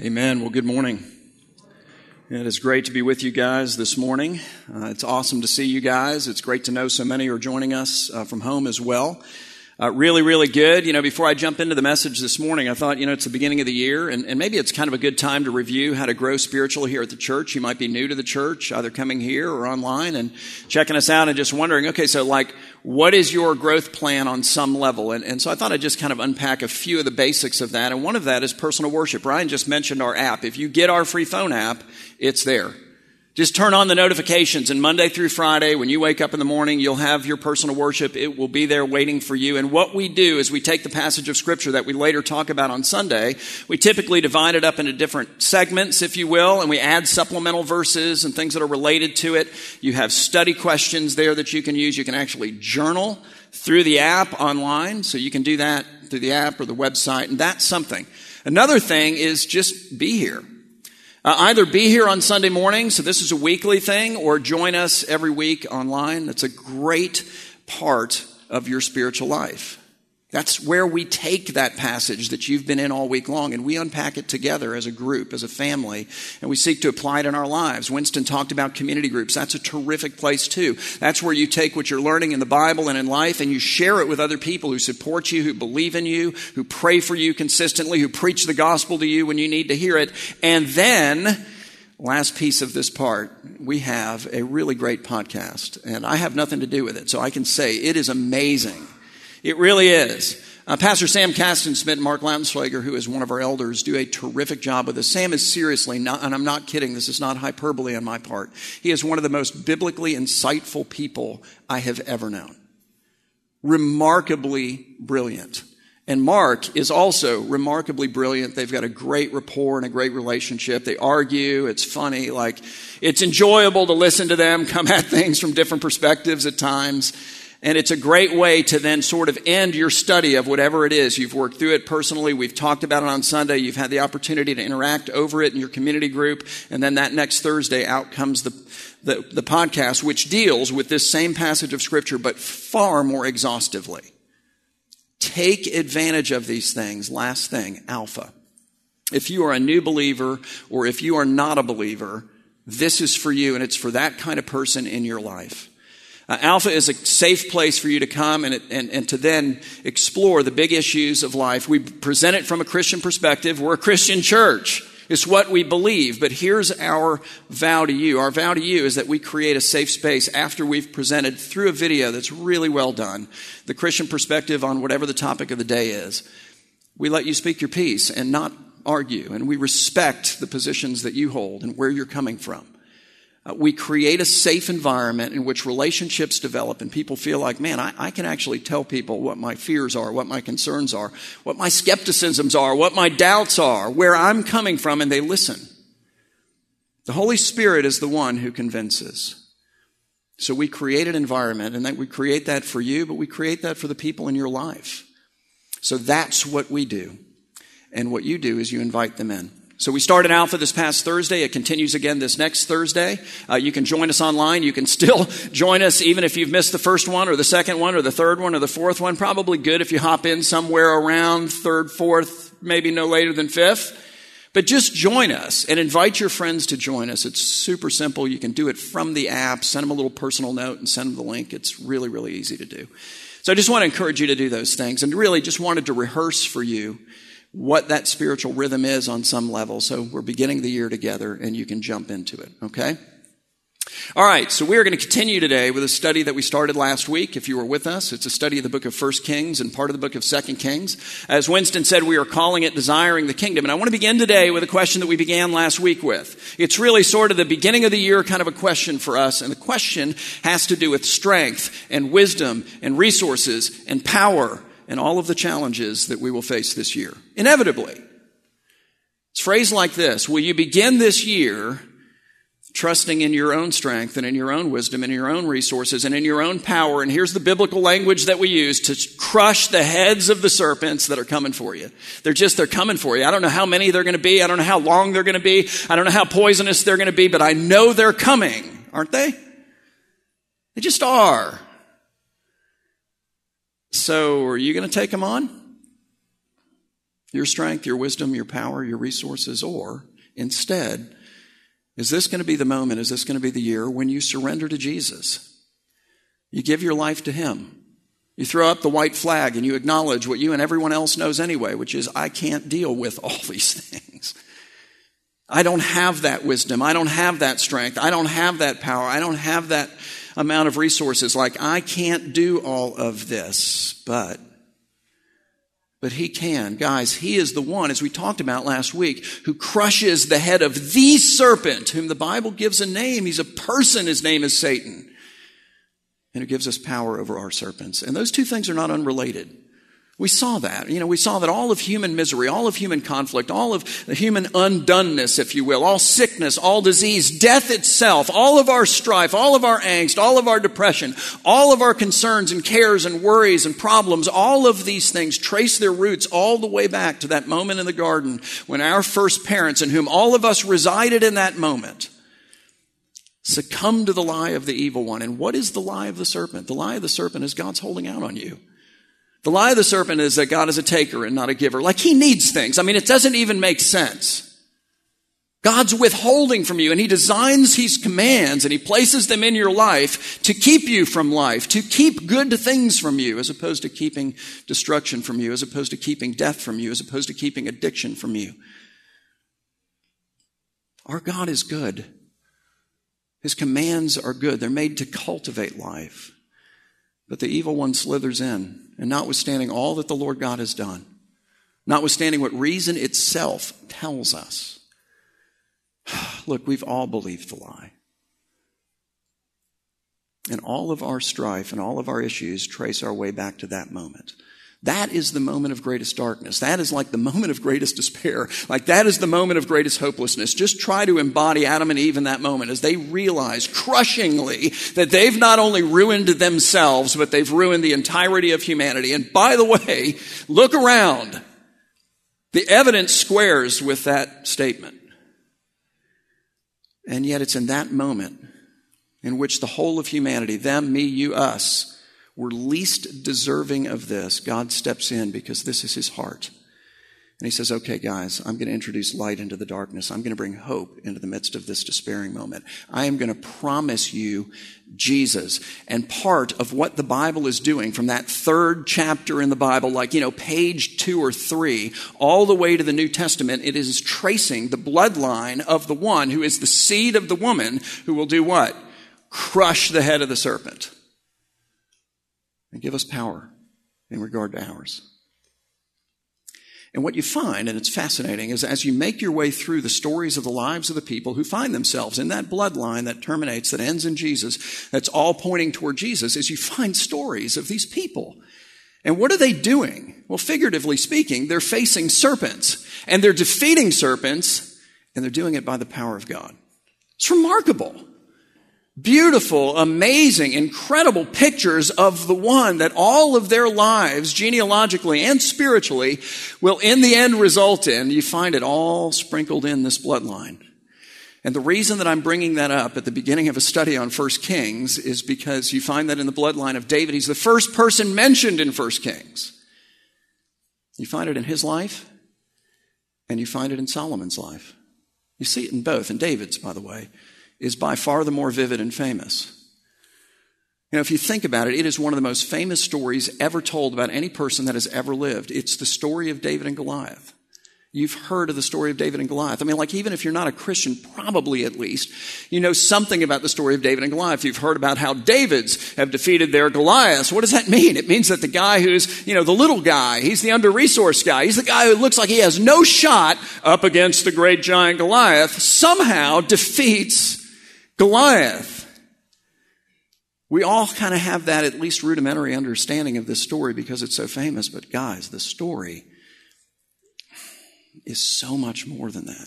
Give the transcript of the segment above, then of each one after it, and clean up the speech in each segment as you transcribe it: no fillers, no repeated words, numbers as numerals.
Amen. Well, good morning. It is great to be with you guys this morning. It's awesome to see you guys. It's great to know so many are joining us from home as well. Really good. You know, before I jump into the message this morning, I thought, you know, it's the beginning of the year, and maybe it's kind of a good time to review how to grow spiritually here at the church. You might be new to the church, either coming here or online, and checking us out and just wondering, okay, so like, what is your growth plan on some level? And so I thought I'd just kind of unpack a few of the basics of that. And one of that is personal worship. Ryan just mentioned our app. If you get our free phone app, it's there. Just turn on the notifications, and Monday through Friday, when you wake up in the morning, you'll have your personal worship. It will be there waiting for you. And what we do is we take the passage of Scripture that we later talk about on Sunday. We typically divide it up into different segments, if you will, and we add supplemental verses and things that are related to it. You have study questions there that you can use. You can actually journal through the app online, so you can do that through the app or the website, and that's something. Another thing is just be here. Either be here on Sunday morning, so this is a weekly thing, or join us every week online. That's a great part of your spiritual life. That's where we take that passage that you've been in all week long, and we unpack it together as a group, as a family, and we seek to apply it in our lives. Winston talked about community groups. That's a terrific place, too. That's where you take what you're learning in the Bible and in life, and you share it with other people who support you, who believe in you, who pray for you consistently, who preach the gospel to you when you need to hear it. And then, last piece of this part, we have a really great podcast, and I have nothing to do with it, so I can say it is amazing. It really is. Pastor Sam Kasten-Smith and Mark Lautenschlager, who is one of our elders, do a terrific job with this. Sam is seriously, and I'm not kidding, this is not hyperbole on my part. He is one of the most biblically insightful people I have ever known. Remarkably brilliant. And Mark is also remarkably brilliant. They've got a great rapport and a great relationship. They argue. It's funny. Like, it's enjoyable to listen to them come at things from different perspectives at times. And it's a great way to then sort of end your study of whatever it is. You've worked through it personally. We've talked about it on Sunday. You've had the opportunity to interact over it in your community group. And then that next Thursday, out comes the podcast, which deals with this same passage of Scripture, but far more exhaustively. Take advantage of these things. Last thing, Alpha. If you are a new believer or if you are not a believer, this is for you, and it's for that kind of person in your life. Alpha is a safe place for you to come and to then explore the big issues of life. We present it from a Christian perspective. We're a Christian church. It's what we believe. But here's our vow to you. Our vow to you is that we create a safe space after we've presented through a video that's really well done, the Christian perspective on whatever the topic of the day is. We let you speak your piece and not argue. And we respect the positions that you hold and where you're coming from. We create a safe environment in which relationships develop and people feel like, man, I can actually tell people what my fears are, what my concerns are, what my skepticisms are, what my doubts are, where I'm coming from, and they listen. The Holy Spirit is the one who convinces. So we create an environment, and that we create that for you, but we create that for the people in your life. So that's what we do. And what you do is you invite them in. So we started Alpha this past Thursday. It continues again this next Thursday. You can join us online. You can still join us even if you've missed the first one or the second one or the third one or the fourth one. Probably good if you hop in somewhere around third, fourth, maybe no later than fifth. But just join us and invite your friends to join us. It's super simple. You can do it from the app. Send them a little personal note and send them the link. It's really, really easy to do. So I just want to encourage you to do those things, and really just wanted to rehearse for you what that spiritual rhythm is on some level. So we're beginning the year together, and you can jump into it, okay? All right, so we're going to continue today with a study that we started last week, if you were with us. It's a study of the book of 1 Kings and part of the book of 2 Kings. As Winston said, we are calling it Desiring the Kingdom. And I want to begin today with a question that we began last week with. It's really sort of the beginning of the year kind of a question for us. And the question has to do with strength and wisdom and resources and power and all of the challenges that we will face this year, inevitably. It's phrased like this: will you begin this year trusting in your own strength and in your own wisdom and in your own resources and in your own power? And here's the biblical language that we use to crush the heads of the serpents that are coming for you. They're coming for you. I don't know how many they're going to be. I don't know how long they're going to be. I don't know how poisonous they're going to be, but I know they're coming, aren't they? They just are. So are you going to take them on? your strength, your wisdom, your power, your resources, or instead, is this going to be the moment, is this going to be the year when you surrender to Jesus? You give your life to him. You throw up the white flag and you acknowledge what you and everyone else knows anyway, which is, I can't deal with all these things. I don't have that wisdom. I don't have that strength. I don't have that power. I don't have that amount of resources. Like, I can't do all of this, but he can. Guys, he is the one, as we talked about last week, who crushes the head of the serpent, whom the Bible gives a name. He's a person. His name is Satan. And who gives us power over our serpents. And those two things are not unrelated. We saw that. You know, we saw that all of human misery, all of human conflict, all of the human undoneness, if you will, all sickness, all disease, death itself, all of our strife, all of our angst, all of our depression, all of our concerns and cares and worries and problems, all of these things trace their roots all the way back to that moment in the garden when our first parents, in whom all of us resided in that moment, succumbed to the lie of the evil one. And what is the lie of the serpent? The lie of the serpent is God's holding out on you. The lie of the serpent is that God is a taker and not a giver. Like, he needs things. I mean, it doesn't even make sense. God's withholding from you, and he designs his commands, and he places them in your life to keep you from life, to keep good things from you, as opposed to keeping destruction from you, as opposed to keeping death from you, as opposed to keeping addiction from you. Our God is good. His commands are good. They're made to cultivate life. But the evil one slithers in. And notwithstanding all that the Lord God has done, notwithstanding what reason itself tells us, look, we've all believed the lie. And all of our strife and all of our issues trace our way back to that moment. That is the moment of greatest darkness. That is like the moment of greatest despair. Like, that is the moment of greatest hopelessness. Just try to embody Adam and Eve in that moment as they realize crushingly that they've not only ruined themselves, but they've ruined the entirety of humanity. And by the way, look around. The evidence squares with that statement. And yet it's in that moment in which the whole of humanity, them, me, you, us, we're least deserving of this. God steps in because this is his heart. And he says, okay, guys, I'm going to introduce light into the darkness. I'm going to bring hope into the midst of this despairing moment. I am going to promise you Jesus. And part of what the Bible is doing from that third chapter in the Bible, like, you know, page 2 or 3, all the way to the New Testament, it is tracing the bloodline of the one who is the seed of the woman who will do what? Crush the head of the serpent. And give us power in regard to ours. And what you find, and it's fascinating, is as you make your way through the stories of the lives of the people who find themselves in that bloodline that terminates, that ends in Jesus, that's all pointing toward Jesus, is you find stories of these people. And what are they doing? Well, figuratively speaking, they're facing serpents, and they're defeating serpents, and they're doing it by the power of God. It's remarkable. Beautiful, amazing, incredible pictures of the one that all of their lives, genealogically and spiritually, will in the end result in. You find it all sprinkled in this bloodline. And the reason that I'm bringing that up at the beginning of a study on 1 Kings is because you find that in the bloodline of David, he's the first person mentioned in 1 Kings. You find it in his life, and you find it in Solomon's life. You see it in both, and David's, by the way, is by far the more vivid and famous. You know, if you think about it, it is one of the most famous stories ever told about any person that has ever lived. It's the story of David and Goliath. You've heard of the story of David and Goliath. I mean, like, even if you're not a Christian, probably at least, you know something about the story of David and Goliath. You've heard about how Davids have defeated their Goliaths. What does that mean? It means that the guy who's, you know, the little guy, he's the under-resourced guy, he's the guy who looks like he has no shot up against the great giant Goliath, somehow defeats Goliath. We all kind of have that at least rudimentary understanding of this story because it's so famous. But guys, the story is so much more than that.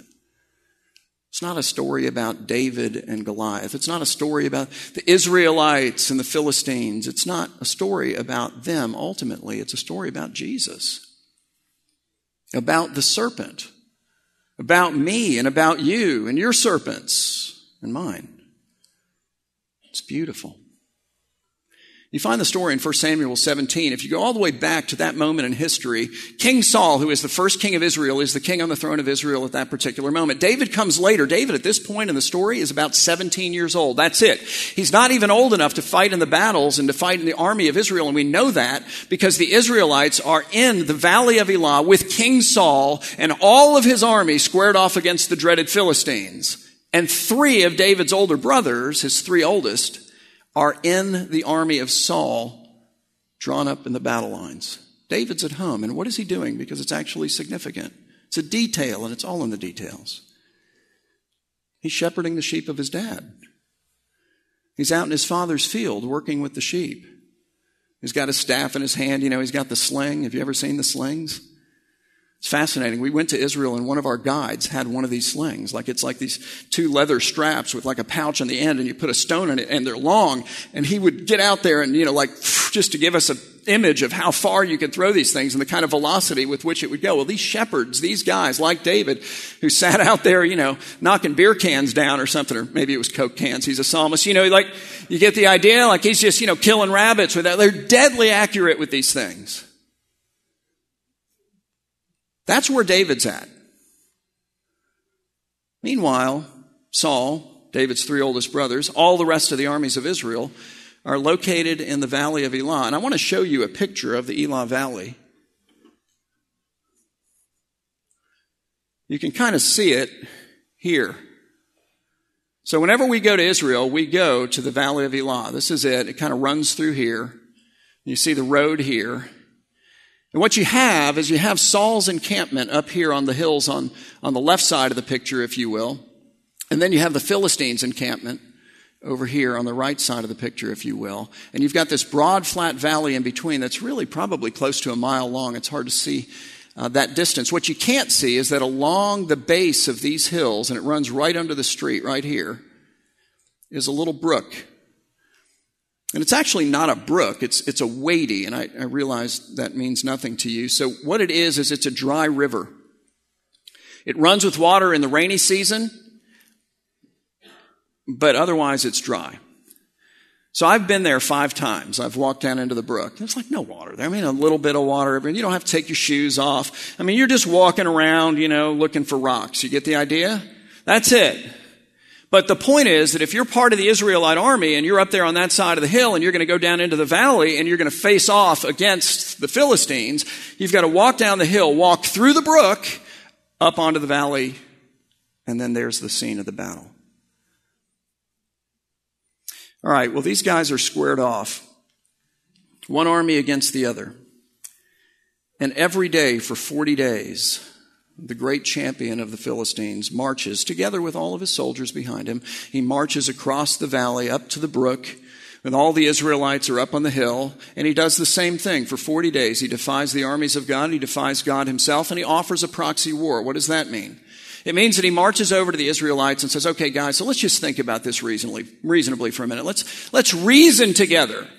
It's not a story about David and Goliath. It's not a story about the Israelites and the Philistines. It's not a story about them ultimately. It's a story about Jesus, about the serpent, about me and about you and your serpents and mine. It's beautiful. You find the story in 1 Samuel 17. If you go all the way back to that moment in history, King Saul, who is the first king of Israel, is the king on the throne of Israel at that particular moment. David comes later. David, at this point in the story, is about 17 years old. That's it. He's not even old enough to fight in the battles and to fight in the army of Israel, and we know that because the Israelites are in the Valley of Elah with King Saul and all of his army squared off against the dreaded Philistines. And three of David's older brothers, his three oldest, are in the army of Saul, drawn up in the battle lines. David's at home, and what is he doing? Because it's actually significant. It's a detail, and it's all in the details. He's shepherding the sheep of his dad. He's out in his father's field working with the sheep. He's got his staff in his hand. You know, he's got the sling. Have you ever seen the slings? It's fascinating. We went to Israel, and one of our guides had one of these slings. Like, it's like these two leather straps with like a pouch on the end, and you put a stone in it, and they're long. And he would get out there and, you know, like, just to give us an image of how far you could throw these things and the kind of velocity with which it would go. Well, these shepherds, these guys like David, who sat out there, you know, knocking beer cans down or something, or maybe it was Coke cans. He's a psalmist. You know, like, you get the idea? Like, he's just, you know, killing rabbits with that. They're deadly accurate with these things. That's where David's at. Meanwhile, Saul, David's three oldest brothers, all the rest of the armies of Israel are located in the Valley of Elah. And I want to show you a picture of the Elah Valley. You can kind of see it here. So whenever we go to Israel, we go to the Valley of Elah. This is it. It kind of runs through here. You see the road here. And what you have is you have Saul's encampment up here on the hills on the left side of the picture, if you will. And then you have the Philistines' encampment over here on the right side of the picture, if you will. And you've got this broad, flat valley in between that's really probably close to a mile long. It's hard to see that distance. What you can't see is that along the base of these hills, and it runs right under the street right here, is a little brook. And it's actually not a brook, it's a wadey, and I realize that means nothing to you. So what it is it's a dry river. It runs with water in the rainy season, but otherwise it's dry. So I've been there 5 times. I've walked down into the brook. There's like no water there. I mean, a little bit of water. You don't have to take your shoes off. I mean, you're just walking around, you know, looking for rocks. You get the idea? That's it. But the point is that if you're part of the Israelite army and you're up there on that side of the hill and you're going to go down into the valley and you're going to face off against the Philistines, you've got to walk down the hill, walk through the brook, up onto the valley, and then there's the scene of the battle. All right, well, these guys are squared off, one army against the other. And every day for 40 days... the great champion of the Philistines marches, together with all of his soldiers behind him. He marches across the valley up to the brook, and all the Israelites are up on the hill, and he does the same thing for 40 days. He defies the armies of God, he defies God himself, and he offers a proxy war. What does that mean? It means that he marches over to the Israelites and says, okay, guys, so let's just think about this reasonably for a minute. Let's reason together.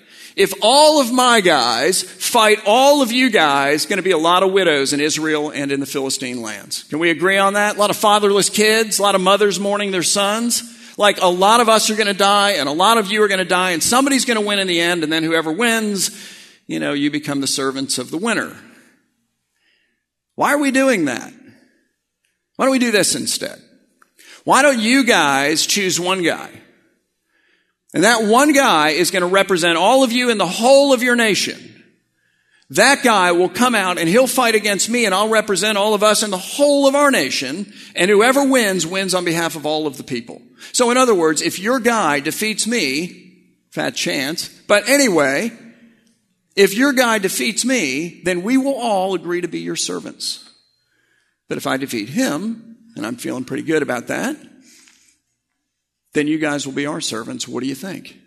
If all of my guys fight all of you guys, going to be a lot of widows in Israel and in the Philistine lands. Can we agree on that? A lot of fatherless kids, a lot of mothers mourning their sons. Like, a lot of us are going to die, and a lot of you are going to die, and somebody's going to win in the end, and then whoever wins, you know, you become the servants of the winner. Why are we doing that? Why don't we do this instead? Why don't you guys choose one guy? And that one guy is going to represent all of you and the whole of your nation. That guy will come out and he'll fight against me, and I'll represent all of us and the whole of our nation. And whoever wins, wins on behalf of all of the people. So in other words, if your guy defeats me, fat chance, but anyway, if your guy defeats me, then we will all agree to be your servants. But if I defeat him, and I'm feeling pretty good about that, then you guys will be our servants. What do you think?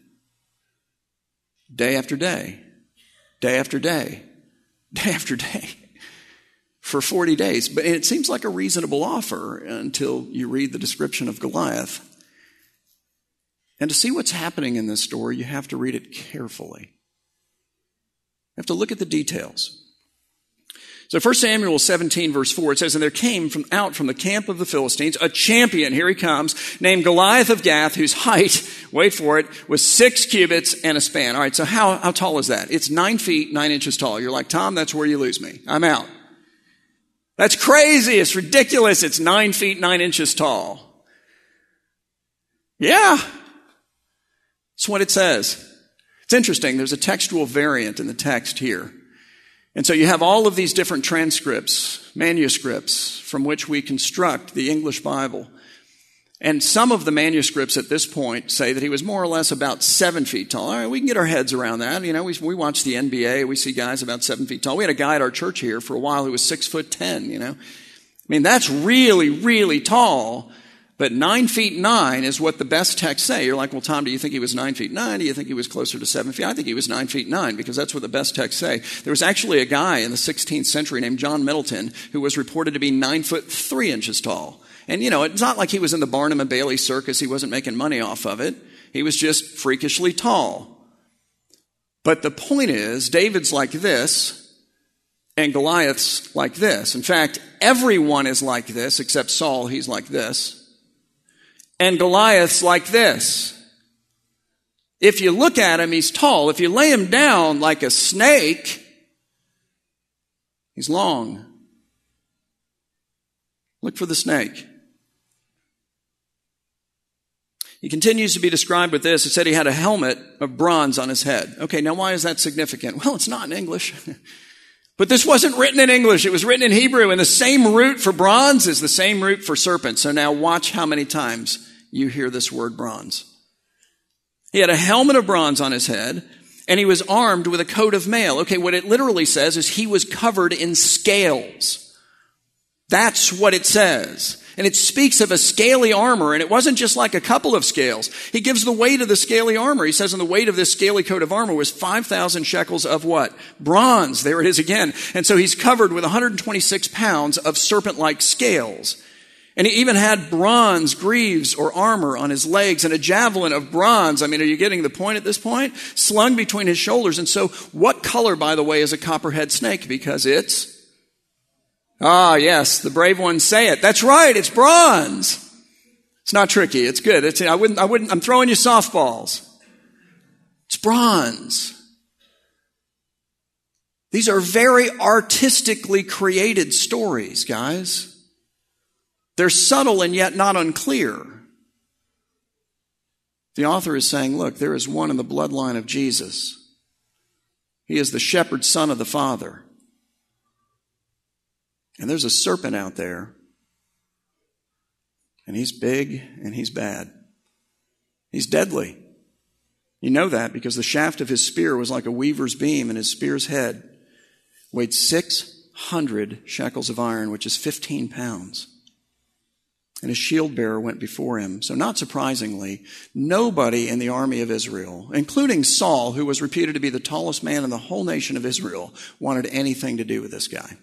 Day after day, day after day, day after day, for 40 days. But it seems like a reasonable offer until you read the description of Goliath. And to see what's happening in this story, you have to read it carefully. You have to look at the details. So 1 Samuel 17 verse 4, it says, "And there came out from the camp of the Philistines a champion," here he comes, "named Goliath of Gath, whose height," wait for it, "was 6 cubits and a span." All right, so how tall is that? It's 9 feet, 9 inches tall. You're like, Tom, that's where you lose me. I'm out. That's crazy. It's ridiculous. It's 9 feet, 9 inches tall. Yeah. That's what it says. It's interesting. There's a textual variant in the text here. And so you have all of these different transcripts, manuscripts, from which we construct the English Bible. And some of the manuscripts at this point say that he was more or less about 7 feet tall. All right, we can get our heads around that. You know, we watch the NBA. We see guys about 7 feet tall. We had a guy at our church here for a while who was 6'10", you know. I mean, that's really, really tall. But 9 feet 9 is what the best texts say. You're like, well, Tom, do you think he was 9 feet 9? Do you think he was closer to 7 feet? I think he was 9 feet 9 because that's what the best texts say. There was actually a guy in the 16th century named John Middleton who was reported to be 9 foot 3 inches tall. And, you know, it's not like he was in the Barnum and Bailey circus. He wasn't making money off of it. He was just freakishly tall. But the point is, David's like this and Goliath's like this. In fact, everyone is like this except Saul. He's like this. And Goliath's like this. If you look at him, he's tall. If you lay him down like a snake, he's long. Look for the snake. He continues to be described with this. It said he had a helmet of bronze on his head. Okay, now why is that significant? Well, it's not in English. But this wasn't written in English. It was written in Hebrew. And the same root for bronze is the same root for serpent. So now watch how many times you hear this word bronze. He had a helmet of bronze on his head, and he was armed with a coat of mail. Okay, what it literally says is he was covered in scales. That's what it says. And it speaks of a scaly armor, and it wasn't just like a couple of scales. He gives the weight of the scaly armor. He says, and the weight of this scaly coat of armor was 5,000 shekels of what? Bronze. There it is again. And so he's covered with 126 pounds of serpent-like scales. And he even had bronze greaves or armor on his legs and a javelin of bronze. I mean, are you getting the point at this point? Slung between his shoulders. And so what color, by the way, is a copperhead snake? Because it's... Ah, yes, the brave ones say it. That's right, it's bronze. It's not tricky, it's good. It's, I wouldn't, I'm throwing you softballs. It's bronze. These are very artistically created stories, guys. They're subtle and yet not unclear. The author is saying, look, there is one in the bloodline of Jesus. He is the shepherd son of the Father. And there's a serpent out there, and he's big and he's bad. He's deadly. You know that because the shaft of his spear was like a weaver's beam, and his spear's head weighed 600 shekels of iron, which is 15 pounds. And his shield bearer went before him. So not surprisingly, nobody in the army of Israel, including Saul, who was reputed to be the tallest man in the whole nation of Israel, wanted anything to do with this guy.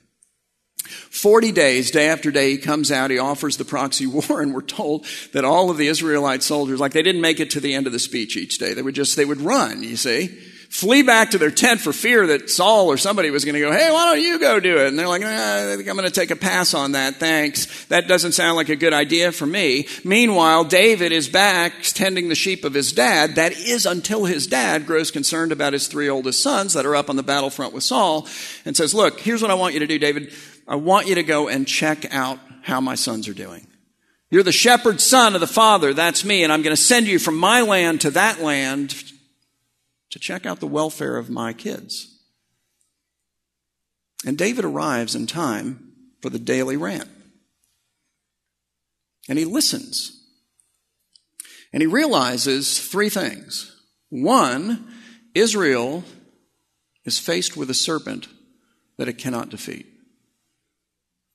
40 days, day after day, he comes out, he offers the proxy war, and we're told that all of the Israelite soldiers, like they didn't make it to the end of the speech each day. They would run, you see, flee back to their tent for fear that Saul or somebody was going to go, hey, why don't you go do it? And they're like, I think I'm going to take a pass on that, thanks. That doesn't sound like a good idea for me. Meanwhile, David is back tending the sheep of his dad. That is until his dad grows concerned about his 3 oldest sons that are up on the battlefront with Saul and says, look, here's what I want you to do, David. I want you to go and check out how my sons are doing. You're the shepherd son of the Father, that's me, and I'm going to send you from my land to that land to check out the welfare of my kids. And David arrives in time for the daily rant. And he listens. And he realizes 3 things. 1, Israel is faced with a serpent that it cannot defeat.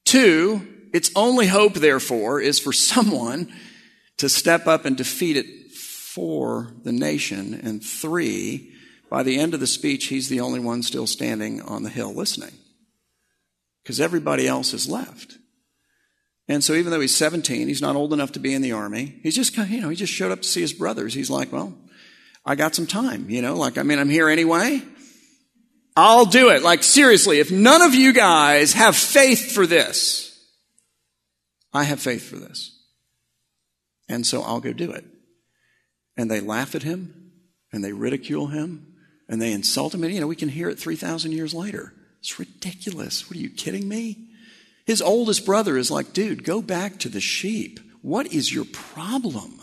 2, its only hope, therefore, is for someone to step up and defeat it for the nation. And 3, by the end of the speech, he's the only one still standing on the hill listening because everybody else has left. And so even though he's 17, he's not old enough to be in the army. He's just, you know, he just showed up to see his brothers. He's like, well, I got some time, you know, like, I mean, I'm here anyway. I'll do it. Like, seriously, if none of you guys have faith for this, I have faith for this. And so I'll go do it. And they laugh at him, and they ridicule him, and they insult him. And, you know, we can hear it 3,000 years later. It's ridiculous. What, are you kidding me? His oldest brother is like, dude, go back to the sheep. What is your problem?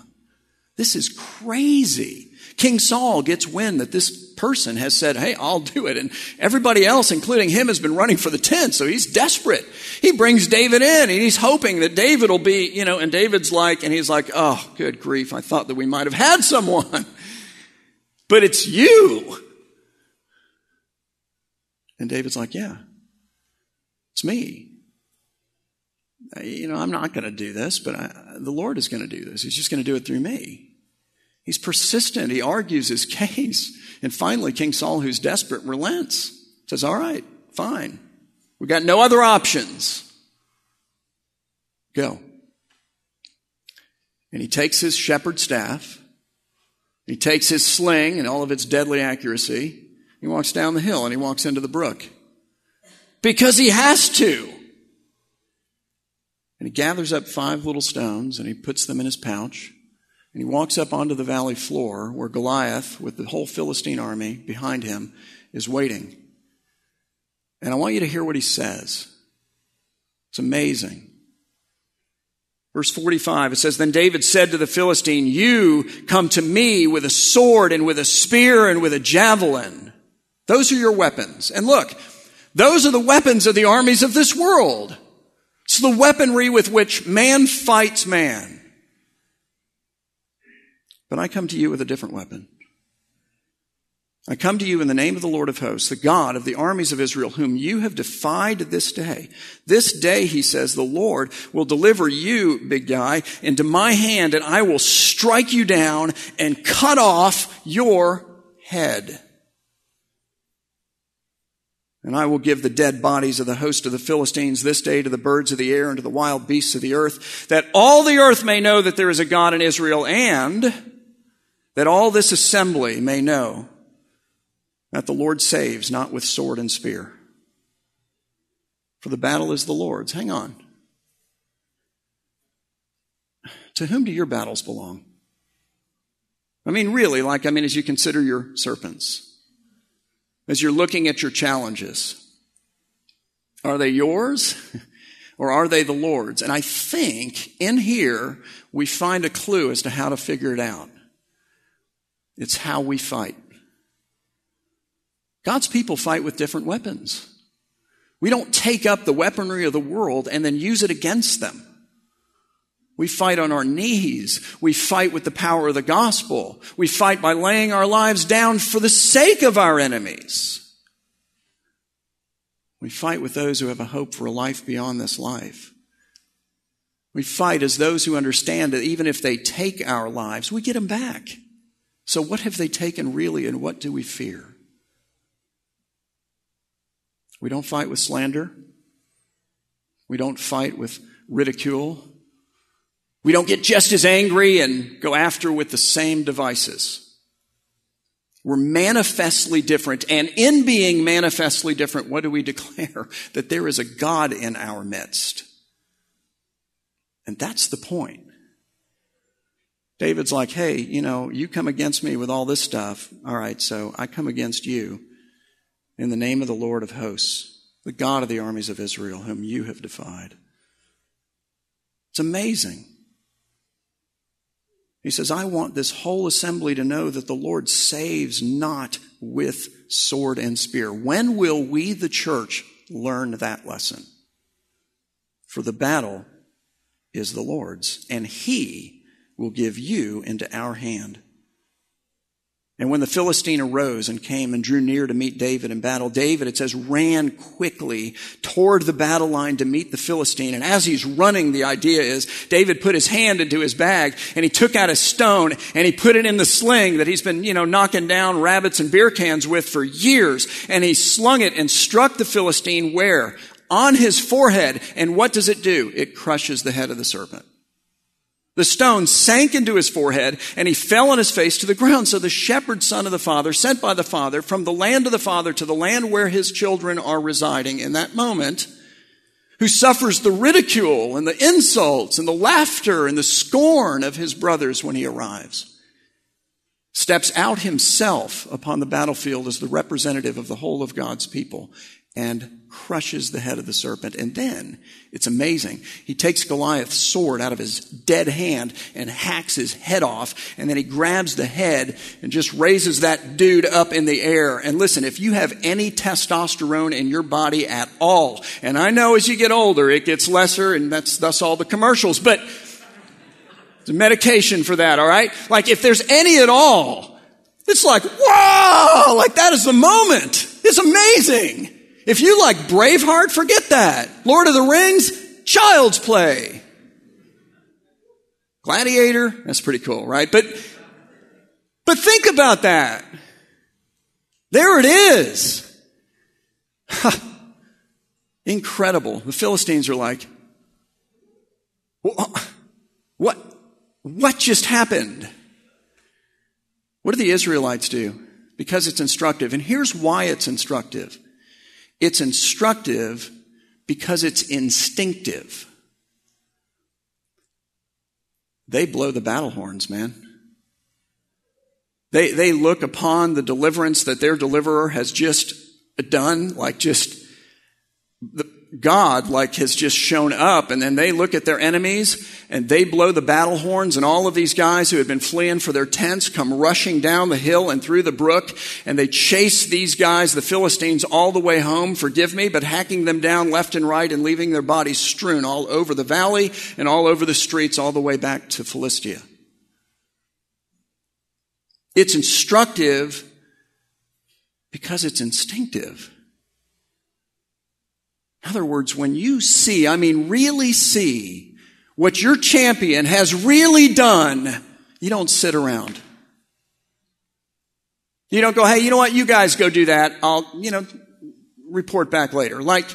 This is crazy. King Saul gets wind that this person has said, hey, I'll do it. And everybody else, including him, has been running for the tent, so he's desperate. He brings David in, and he's hoping that David will be, you know, and David's like, and he's like, oh, good grief, I thought that we might have had someone. But it's you. And David's like, yeah, it's me. You know, I'm not going to do this, but the Lord is going to do this. He's just going to do it through me. He's persistent. He argues his case. And finally, King Saul, who's desperate, relents. Says, all right, fine. We've got no other options. Go. And he takes his shepherd's staff. He takes his sling and all of its deadly accuracy. He walks down the hill and he walks into the brook. Because he has to. And he gathers up 5 little stones and he puts them in his pouch. And he walks up onto the valley floor where Goliath, with the whole Philistine army behind him, is waiting. And I want you to hear what he says. It's amazing. Verse 45, it says, Then David said to the Philistine, You come to me with a sword and with a spear and with a javelin. Those are your weapons. And look, those are the weapons of the armies of this world. It's the weaponry with which man fights man. But I come to you with a different weapon. I come to you in the name of the Lord of hosts, the God of the armies of Israel, whom you have defied this day. This day, he says, the Lord will deliver you, big guy, into my hand, and I will strike you down and cut off your head. And I will give the dead bodies of the host of the Philistines this day to the birds of the air and to the wild beasts of the earth, that all the earth may know that there is a God in Israel, and that all this assembly may know that the Lord saves, not with sword and spear. For the battle is the Lord's. Hang on. To whom do your battles belong? I mean, really, as you consider your serpents, as you're looking at your challenges, are they yours or are they the Lord's? And I think in here we find a clue as to how to figure it out. It's how we fight. God's people fight with different weapons. We don't take up the weaponry of the world and then use it against them. We fight on our knees. We fight with the power of the gospel. We fight by laying our lives down for the sake of our enemies. We fight with those who have a hope for a life beyond this life. We fight as those who understand that even if they take our lives, we get them back. So what have they taken really, and what do we fear? We don't fight with slander. We don't fight with ridicule. We don't get just as angry and go after with the same devices. We're manifestly different. And in being manifestly different, what do we declare? That there is a God in our midst. And that's the point. David's like, hey, you come against me with all this stuff. All right, so I come against you in the name of the Lord of hosts, the God of the armies of Israel, whom you have defied. It's amazing. He says, I want this whole assembly to know that the Lord saves not with sword and spear. When will we, the church, learn that lesson? For the battle is the Lord's, and He will give you into our hand. And when the Philistine arose and came and drew near to meet David in battle, David, it says, ran quickly toward the battle line to meet the Philistine. And as he's running, the idea is David put his hand into his bag and he took out a stone and he put it in the sling that he's been, knocking down rabbits and beer cans with for years. And he slung it and struck the Philistine where? On his forehead. And what does it do? It crushes the head of the serpent. The stone sank into his forehead, and he fell on his face to the ground. So the shepherd son of the father, sent by the father, from the land of the father to the land where his children are residing in that moment, who suffers the ridicule and the insults and the laughter and the scorn of his brothers when he arrives, steps out himself upon the battlefield as the representative of the whole of God's people and crushes the head of the serpent. And then, it's amazing, he takes Goliath's sword out of his dead hand and hacks his head off, and then he grabs the head and just raises that dude up in the air. And listen, if you have any testosterone in your body at all, and I know as you get older it gets lesser, and that's all the commercials, but there's a medication for that, all right? Like, if there's any at all, it's like, whoa! Like, that is the moment. It's amazing. If you like Braveheart, forget that. Lord of the Rings, child's play. Gladiator, that's pretty cool, right? But think about that. There it is. Incredible. The Philistines are like, what just happened? What do the Israelites do? Because it's instructive. And here's why it's instructive. It's instructive because it's instinctive. They blow the battle horns, man. They look upon the deliverance that their deliverer has just done, God has just shown up, and then they look at their enemies and they blow the battle horns, and all of these guys who had been fleeing for their tents come rushing down the hill and through the brook, and they chase these guys, the Philistines, all the way home, forgive me, but hacking them down left and right and leaving their bodies strewn all over the valley and all over the streets all the way back to Philistia. It's instructive because it's instinctive. In other words, when you see, really see, what your champion has really done, you don't sit around. You don't go, hey, you know what, you guys go do that. I'll, report back later. Not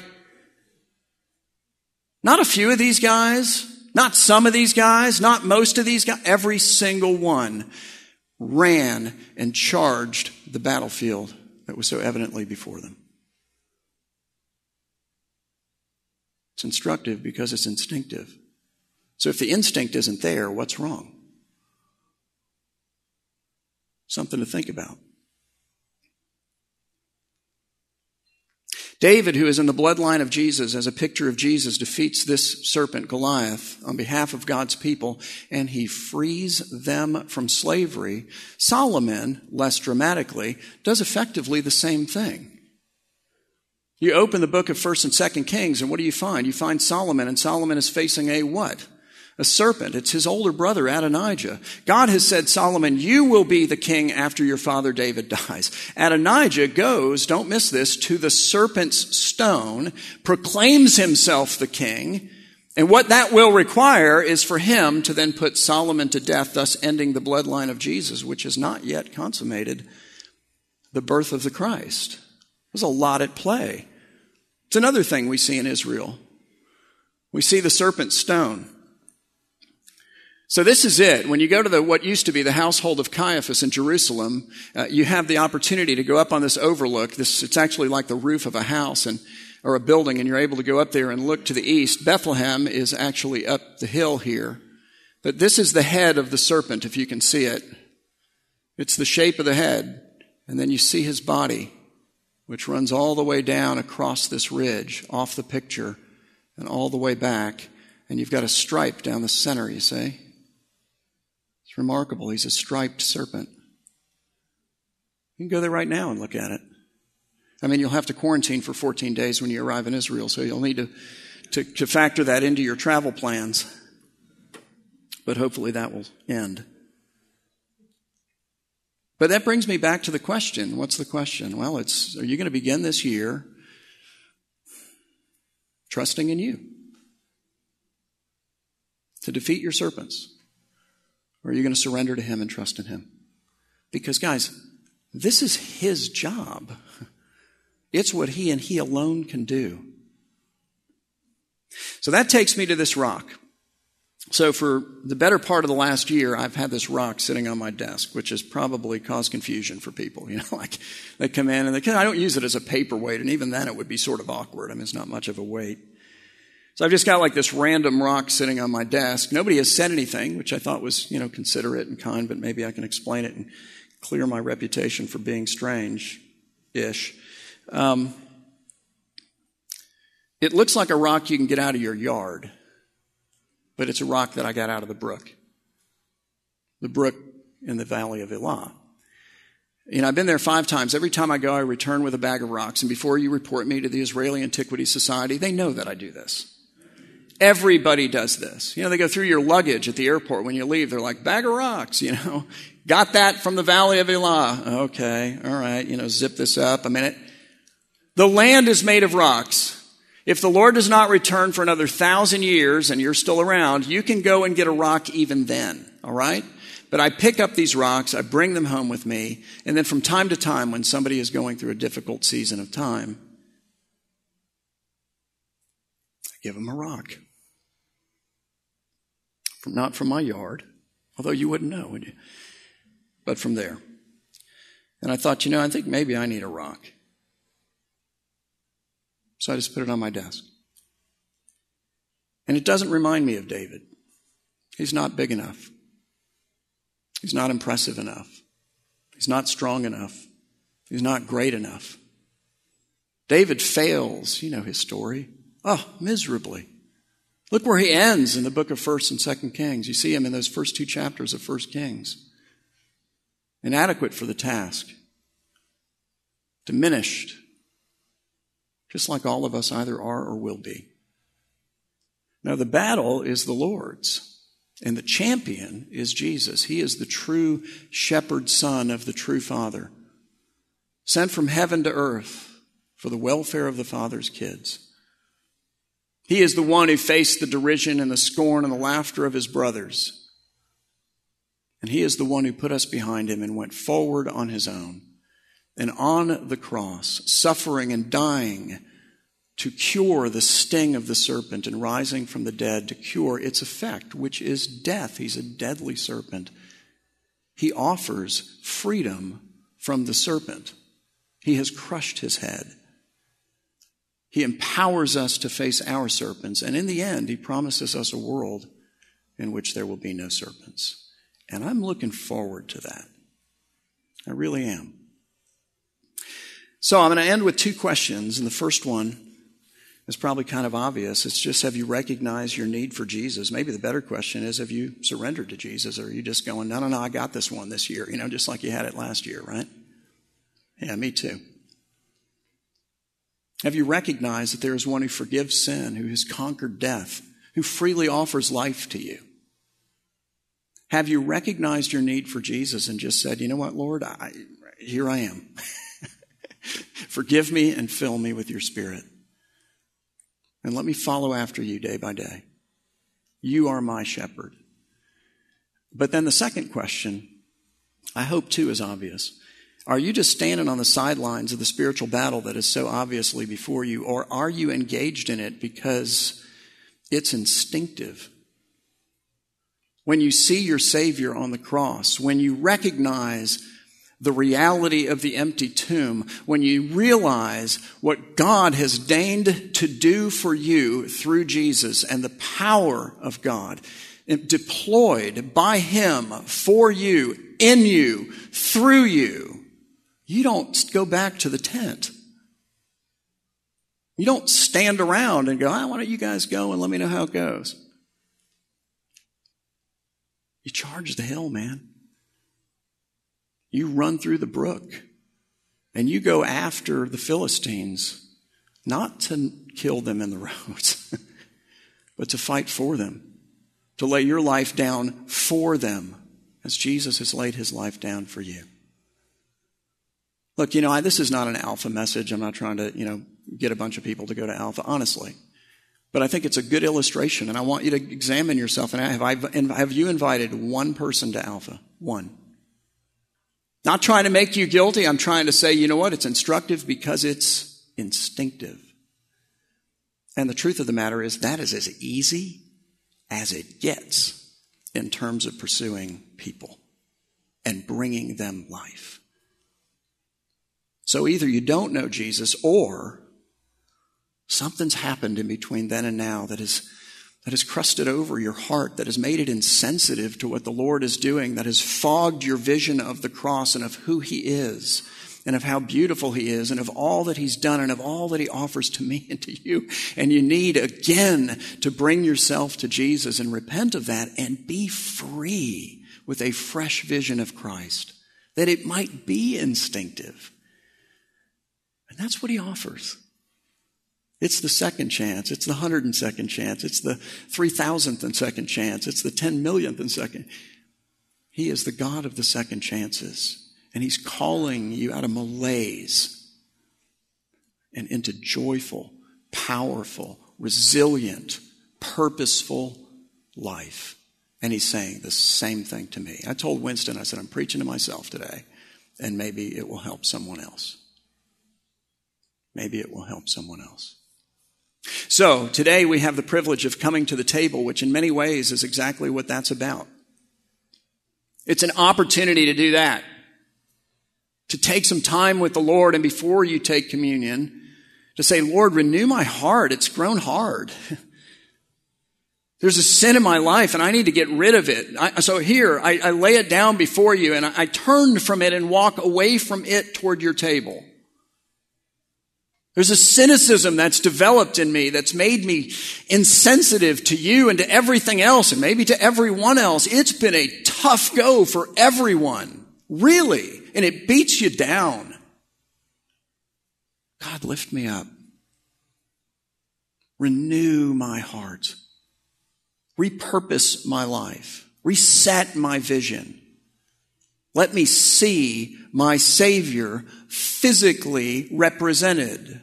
a few of these guys, not some of these guys, not most of these guys, every single one ran and charged the battlefield that was so evidently before them. It's instructive because it's instinctive. So if the instinct isn't there, what's wrong? Something to think about. David, who is in the bloodline of Jesus, as a picture of Jesus, defeats this serpent, Goliath, on behalf of God's people, and he frees them from slavery. Solomon, less dramatically, does effectively the same thing. You open the book of 1st and 2nd Kings, and what do you find? You find Solomon, and Solomon is facing a what? A serpent. It's his older brother, Adonijah. God has said, Solomon, you will be the king after your father David dies. Adonijah goes, don't miss this, to the serpent's stone, proclaims himself the king, and what that will require is for him to then put Solomon to death, thus ending the bloodline of Jesus, which is not yet consummated, the birth of the Christ. There's a lot at play. It's another thing we see in Israel. We see the serpent's stone. So this is it. When you go to what used to be the household of Caiaphas in Jerusalem, you have the opportunity to go up on this overlook. It's actually like the roof of a house or a building, and you're able to go up there and look to the east. Bethlehem is actually up the hill here. But this is the head of the serpent, if you can see it. It's the shape of the head, and then you see his body, which runs all the way down across this ridge, off the picture, and all the way back. And you've got a stripe down the center, you see? It's remarkable. He's a striped serpent. You can go there right now and look at it. You'll have to quarantine for 14 days when you arrive in Israel, so you'll need to factor that into your travel plans. But hopefully that will end. But that brings me back to the question. What's the question? Well, are you going to begin this year trusting in you to defeat your serpents? Or are you going to surrender to him and trust in him? Because, guys, this is his job. It's what he and he alone can do. So that takes me to this rock. So for the better part of the last year, I've had this rock sitting on my desk, which has probably caused confusion for people. You know, like they come in and I don't use it as a paperweight, and even then it would be sort of awkward. I mean, it's not much of a weight. So I've just got like this random rock sitting on my desk. Nobody has said anything, which I thought was, you know, considerate and kind, but maybe I can explain it and clear my reputation for being strange-ish. It looks like a rock you can get out of your yard, but it's a rock that I got out of the brook in the Valley of Elah. You know, I've been there 5 times. Every time I go, I return with a bag of rocks. And before you report me to the Israeli Antiquities Society, they know that I do this. Everybody does this. You know, they go through your luggage at the airport when you leave. They're like, bag of rocks, you know. Got that from the Valley of Elah. Okay, all right, you know, zip this up a minute. The land is made of rocks. If the Lord does not return for another 1,000 years and you're still around, you can go and get a rock even then, all right? But I pick up these rocks, I bring them home with me, and then from time to time when somebody is going through a difficult season of time, I give them a rock. Not from my yard, although you wouldn't know, would you? But from there. And I thought, you know, I think maybe I need a rock. So I just put it on my desk. And it doesn't remind me of David. He's not big enough. He's not impressive enough. He's not strong enough. He's not great enough. David fails, you know his story. Oh, miserably. Look where he ends in the book of 1st and 2nd Kings. You see him in those first 2 chapters of 1st Kings. Inadequate for the task. Diminished. Just like all of us either are or will be. Now the battle is the Lord's, and the champion is Jesus. He is the true shepherd son of the true Father, sent from heaven to earth for the welfare of the Father's kids. He is the one who faced the derision and the scorn and the laughter of his brothers. And he is the one who put us behind him and went forward on his own. And on the cross, suffering and dying to cure the sting of the serpent and rising from the dead to cure its effect, which is death. He's a deadly serpent. He offers freedom from the serpent. He has crushed his head. He empowers us to face our serpents. And in the end, he promises us a world in which there will be no serpents. And I'm looking forward to that. I really am. So I'm going to end with 2 questions, and the first one is probably kind of obvious. It's just, have you recognized your need for Jesus? Maybe the better question is, have you surrendered to Jesus, or are you just going, no, I got this one this year, you know, just like you had it last year, right? Yeah, me too. Have you recognized that there is one who forgives sin, who has conquered death, who freely offers life to you? Have you recognized your need for Jesus and just said, you know what, Lord, here I am. Forgive me and fill me with your Spirit. And let me follow after you day by day. You are my shepherd. But then the second question, I hope too, is obvious. Are you just standing on the sidelines of the spiritual battle that is so obviously before you, or are you engaged in it because it's instinctive? When you see your Savior on the cross, when you recognize the reality of the empty tomb, when you realize what God has deigned to do for you through Jesus and the power of God deployed by him for you, in you, through you, you don't go back to the tent. You don't stand around and go, why don't you guys go and let me know how it goes? You charge the hill, man. You run through the brook and you go after the Philistines, not to kill them in the roads, but to fight for them, to lay your life down for them as Jesus has laid his life down for you. Look, you know, this is not an Alpha message. I'm not trying to, get a bunch of people to go to Alpha, honestly. But I think it's a good illustration, and I want you to examine yourself. And have you invited one person to Alpha? One. Not trying to make you guilty. I'm trying to say, you know what? It's instructive because it's instinctive. And the truth of the matter is that is as easy as it gets in terms of pursuing people and bringing them life. So either you don't know Jesus, or something's happened in between then and now that has crusted over your heart, that has made it insensitive to what the Lord is doing, that has fogged your vision of the cross and of who he is and of how beautiful he is and of all that he's done and of all that he offers to me and to you. And you need again to bring yourself to Jesus and repent of that and be free with a fresh vision of Christ, that it might be instinctive. And that's what he offers. It's the second chance. It's the 102nd chance. It's the 3,002nd chance. It's the 10,000,000th and second. He is the God of the second chances. And he's calling you out of malaise and into joyful, powerful, resilient, purposeful life. And he's saying the same thing to me. I told Winston, I said, I'm preaching to myself today, and maybe it will help someone else. Maybe it will help someone else. So today we have the privilege of coming to the table, which in many ways is exactly what that's about. It's an opportunity to do that, to take some time with the Lord, and before you take communion, to say, Lord, renew my heart. It's grown hard. There's a sin in my life, and I need to get rid of it. So here, I lay it down before you, and I turn from it and walk away from it toward your table. There's a cynicism that's developed in me that's made me insensitive to you and to everything else, and maybe to everyone else. It's been a tough go for everyone, really, and it beats you down. God, lift me up. Renew my heart. Repurpose my life. Reset my vision. Let me see my Savior physically represented.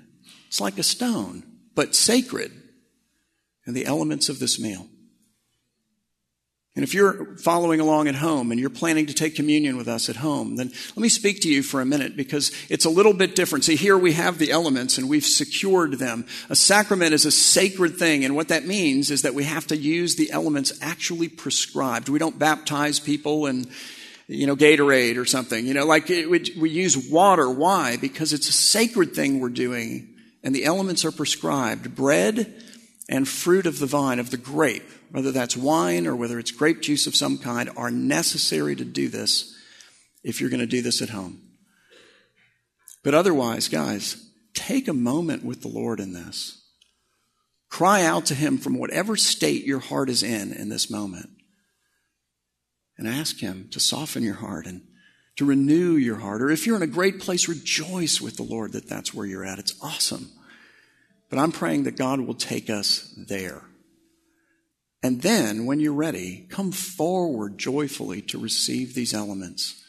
It's like a stone, but sacred in the elements of this meal. And if you're following along at home and you're planning to take communion with us at home, then let me speak to you for a minute, because it's a little bit different. See, here we have the elements and we've secured them. A sacrament is a sacred thing, and what that means is that we have to use the elements actually prescribed. We don't baptize people and Gatorade or something. We use water. Why? Because it's a sacred thing we're doing, and the elements are prescribed. Bread and fruit of the vine, of the grape, whether that's wine or whether it's grape juice of some kind, are necessary to do this if you're going to do this at home. But otherwise, guys, take a moment with the Lord in this. Cry out to him from whatever state your heart is in this moment. And ask him to soften your heart and to renew your heart. Or if you're in a great place, rejoice with the Lord that that's where you're at. It's awesome. But I'm praying that God will take us there. And then when you're ready, come forward joyfully to receive these elements.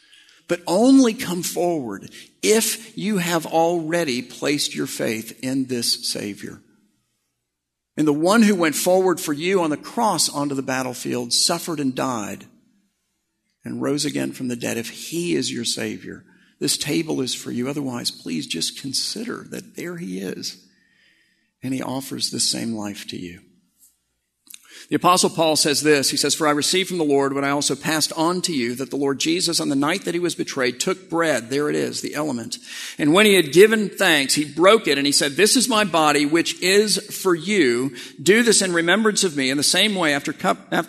But only come forward if you have already placed your faith in this Savior. And the one who went forward for you on the cross onto the battlefield, suffered and died, and rose again from the dead. If he is your Savior, this table is for you. Otherwise, please just consider that there he is, and he offers the same life to you. The Apostle Paul says this. He says, "For I received from the Lord what I also passed on to you, that the Lord Jesus, on the night that he was betrayed, took bread." There it is, the element. "And when he had given thanks, he broke it, and he said, 'This is my body, which is for you. Do this in remembrance of me.' In the same way, after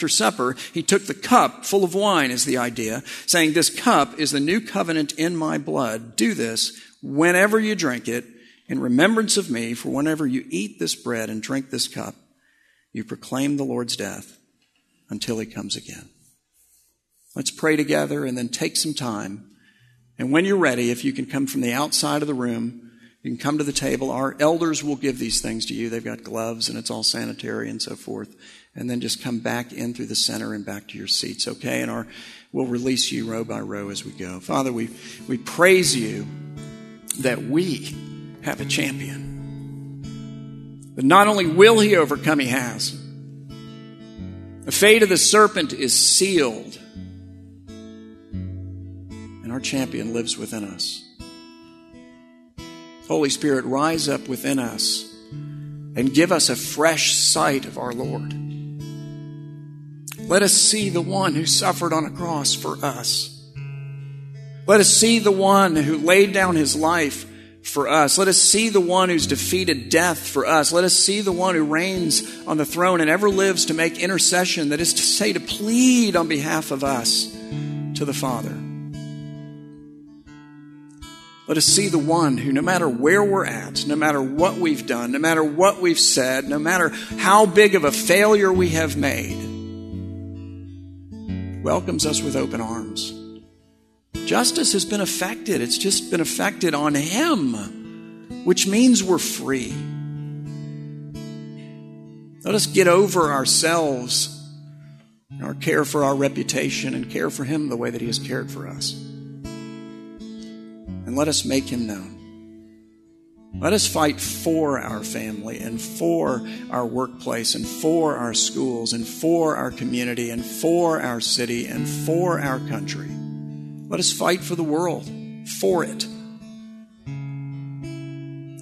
supper, he took the cup full of wine," is the idea, saying, "This cup is the new covenant in my blood. Do this whenever you drink it in remembrance of me, for whenever you eat this bread and drink this cup, you proclaim the Lord's death until he comes again." Let's pray together and then take some time. And when you're ready, if you can come from the outside of the room, you can come to the table. Our elders will give these things to you. They've got gloves and it's all sanitary and so forth. And then just come back in through the center and back to your seats, okay? And we'll release you row by row as we go. Father, we praise you that we have a champion. But not only will he overcome, he has. The fate of the serpent is sealed. And our champion lives within us. Holy Spirit, rise up within us and give us a fresh sight of our Lord. Let us see the one who suffered on a cross for us. Let us see the one who laid down his life for us. Let us see the one who's defeated death for us. Let us see the one who reigns on the throne and ever lives to make intercession, that is to say, to plead on behalf of us to the Father. Let us see the one who, no matter where we're at, no matter what we've done, no matter what we've said, no matter how big of a failure we have made, welcomes us with open arms. Justice has been affected. It's just been affected on him, which means we're free. Let us get over ourselves and our care for our reputation and care for him the way that he has cared for us. And let us make him known. Let us fight for our family and for our workplace and for our schools and for our community and for our city and for our country. Let us fight for the world, for it,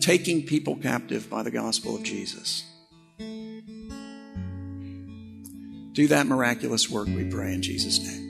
taking people captive by the gospel of Jesus. Do that miraculous work, we pray in Jesus' name.